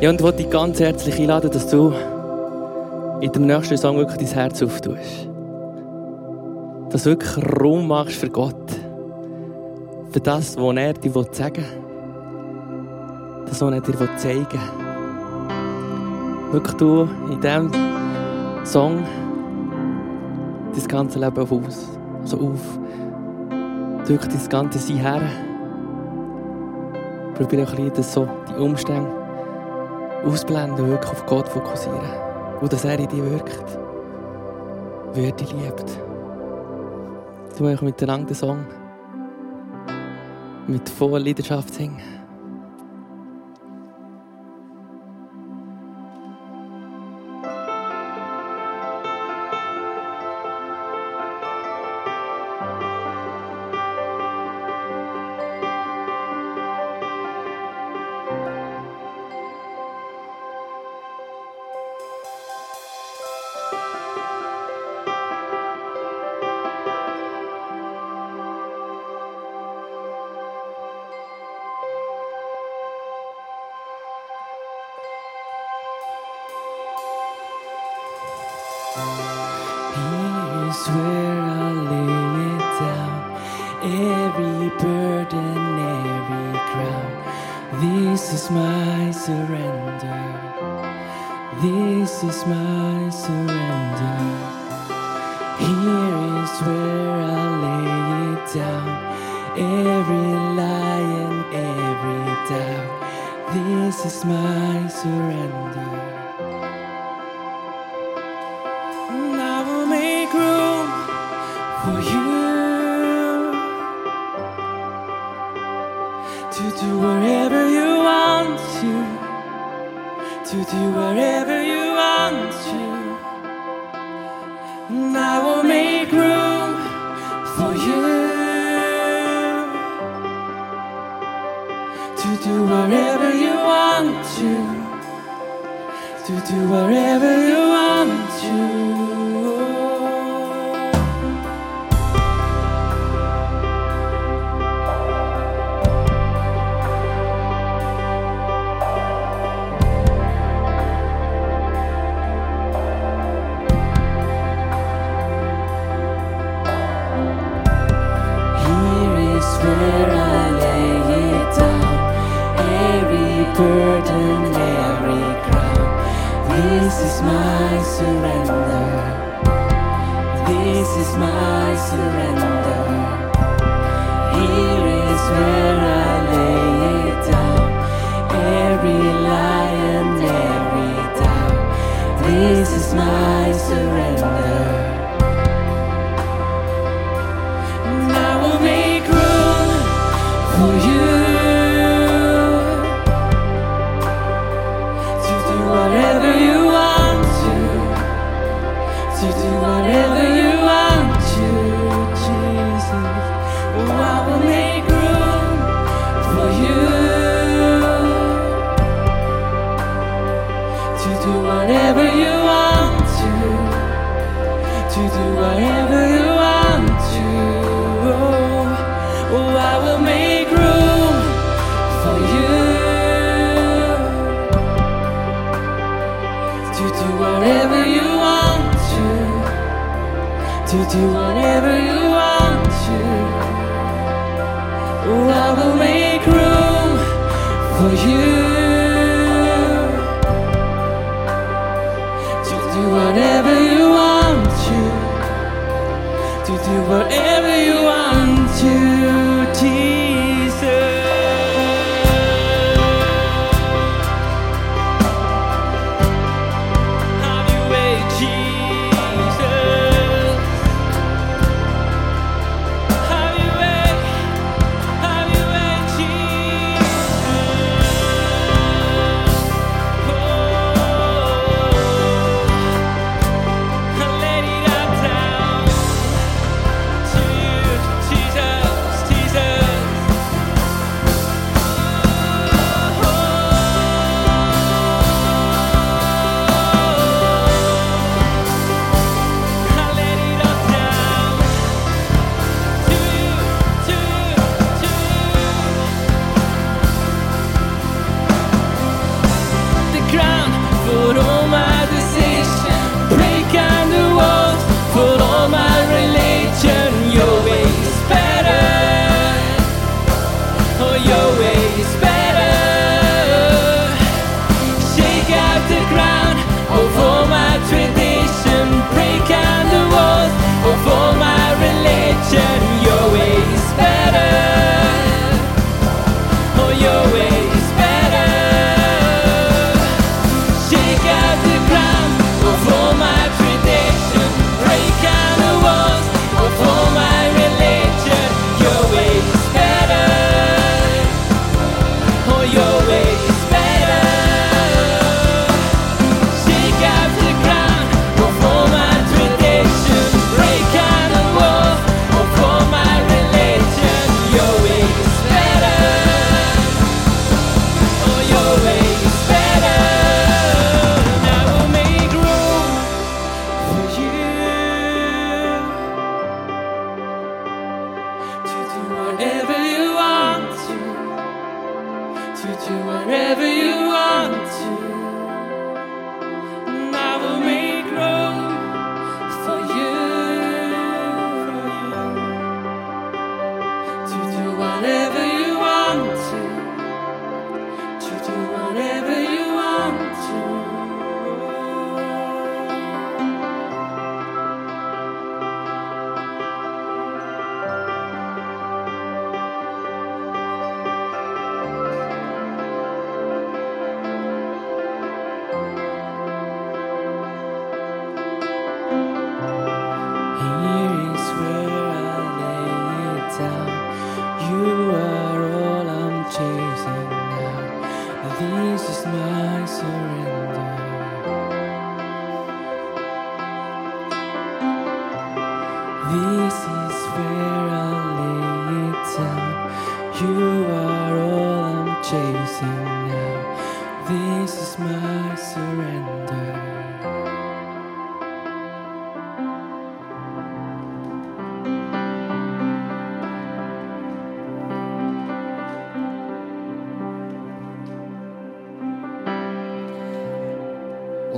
Ja, und ich möchte dich ganz herzlich einladen, dass du in dem nächsten Song wirklich dein Herz auftust. Dass du wirklich Raum machst für Gott. Für das, was er dir sagen will. Das, was er dir zeigen will. Wirklich du in diesem Song dein ganze Leben auf. Drück dein ganze Sein her. Probier ein bisschen, dass so die Umstände ausblenden und wirklich auf Gott fokussieren. Und dass er in dich wirkt. Wie er dich liebt. Du möchtest miteinander den Song mit voller Leidenschaft singen. He's where I lay it down, every burden, every crown. This is my surrender. This is my surrender. Here is where I lay it down, every lie and every doubt. This is my surrender. For you to do whatever you want to do whatever you want to, and I will make room for you to do whatever you want to do whatever you want to. This is my surrender. This is my surrender. Here is where I lay it down, every lie and every doubt. This is my surrender. And I will make room for you to do whatever you to do whatever you want to. Oh, I will make room for you to do whatever you want to do whatever you want to, Jesus. whenever you want to do whatever you want to. And I will make room for you to do whatever you want to do whatever you want to.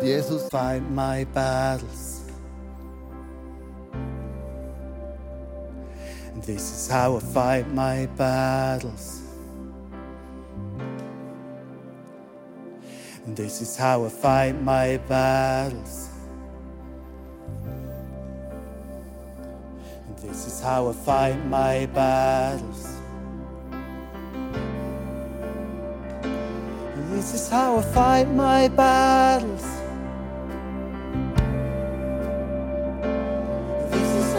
Jesus, fight my battles. And this is how I fight my battles. And this is how I fight my battles. And this is how I fight my battles. And this is how I fight my battles. This is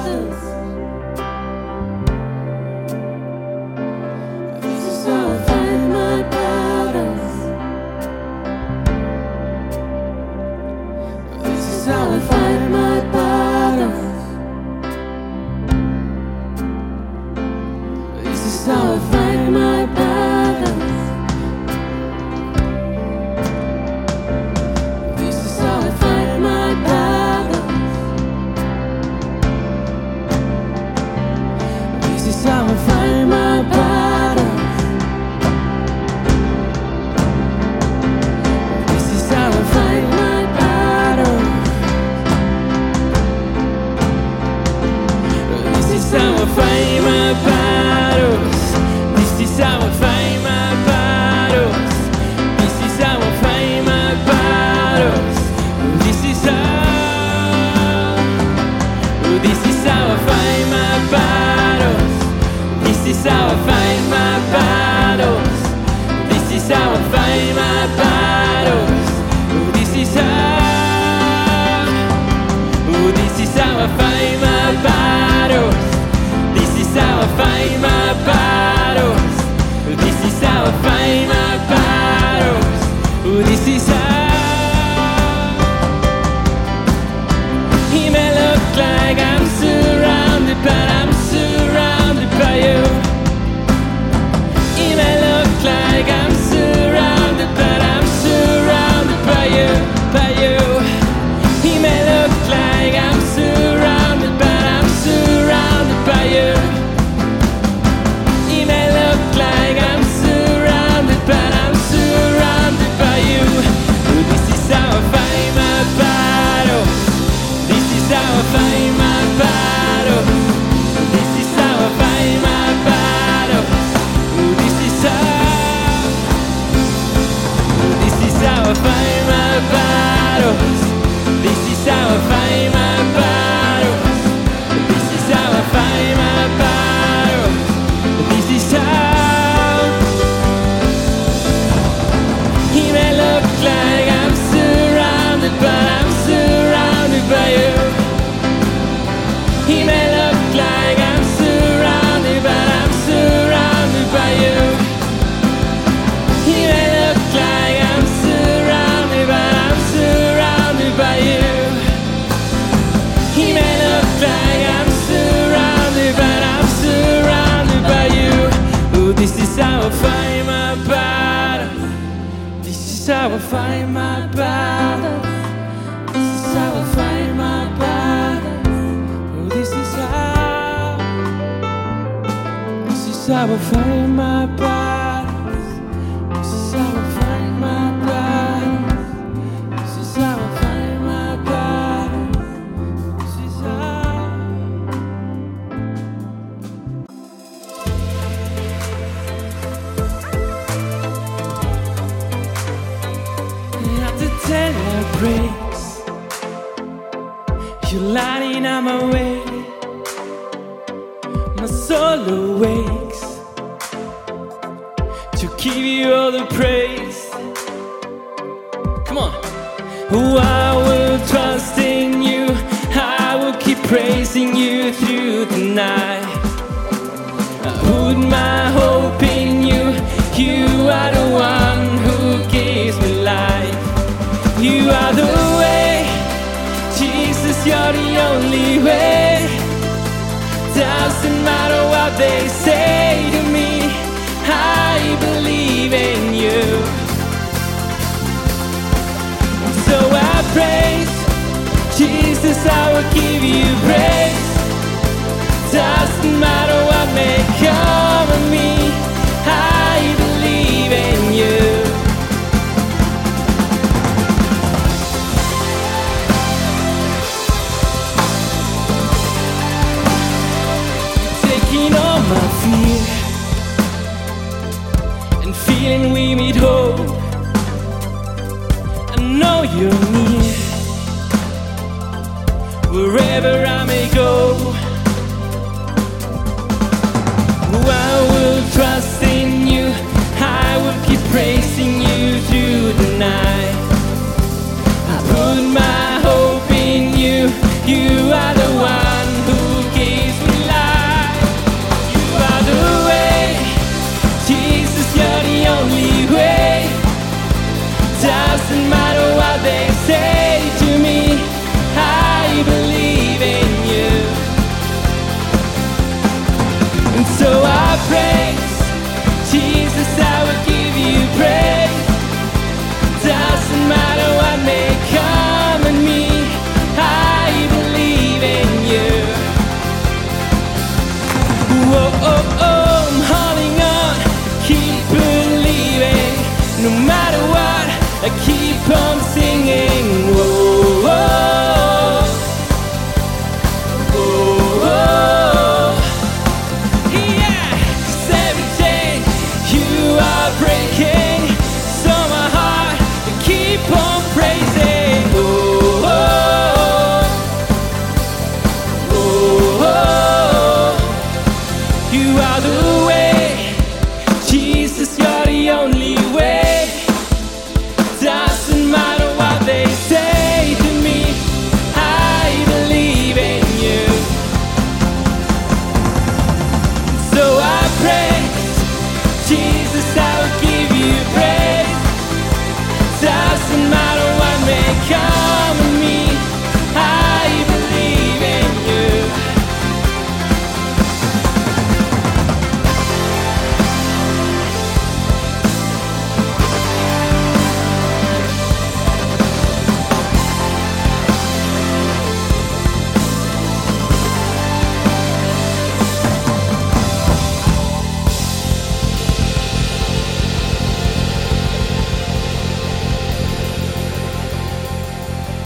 how I fight my battles. is how I find my balance. This is how I find my balance. This is how I find my balance. This is how. Not to tell her breaks. You're lighting up my way. My soul awakes to give you all the praise. Come on. Oh, I will trust in you. I will keep praising you through the night. I put my hope in you. You are the one who gives me life. You are the way, Jesus, you're the only way. Doesn't matter what they say to me, I believe in you. So I praise, Jesus, I will give you praise. Doesn't matter what may come of me, I believe in you. My fear and feeling we meet hope. I know you're near wherever I may go. I will trust in you. I will keep praising you through the night. I put my hope in you. You are the one who gives me. Doesn't matter what they say to me, I believe in you. And so I praise, Jesus, I will give you praise. Doesn't matter what may come at me, I believe in you. Whoa, oh, oh, I'm holding on, keep believing, no matter what. I keep on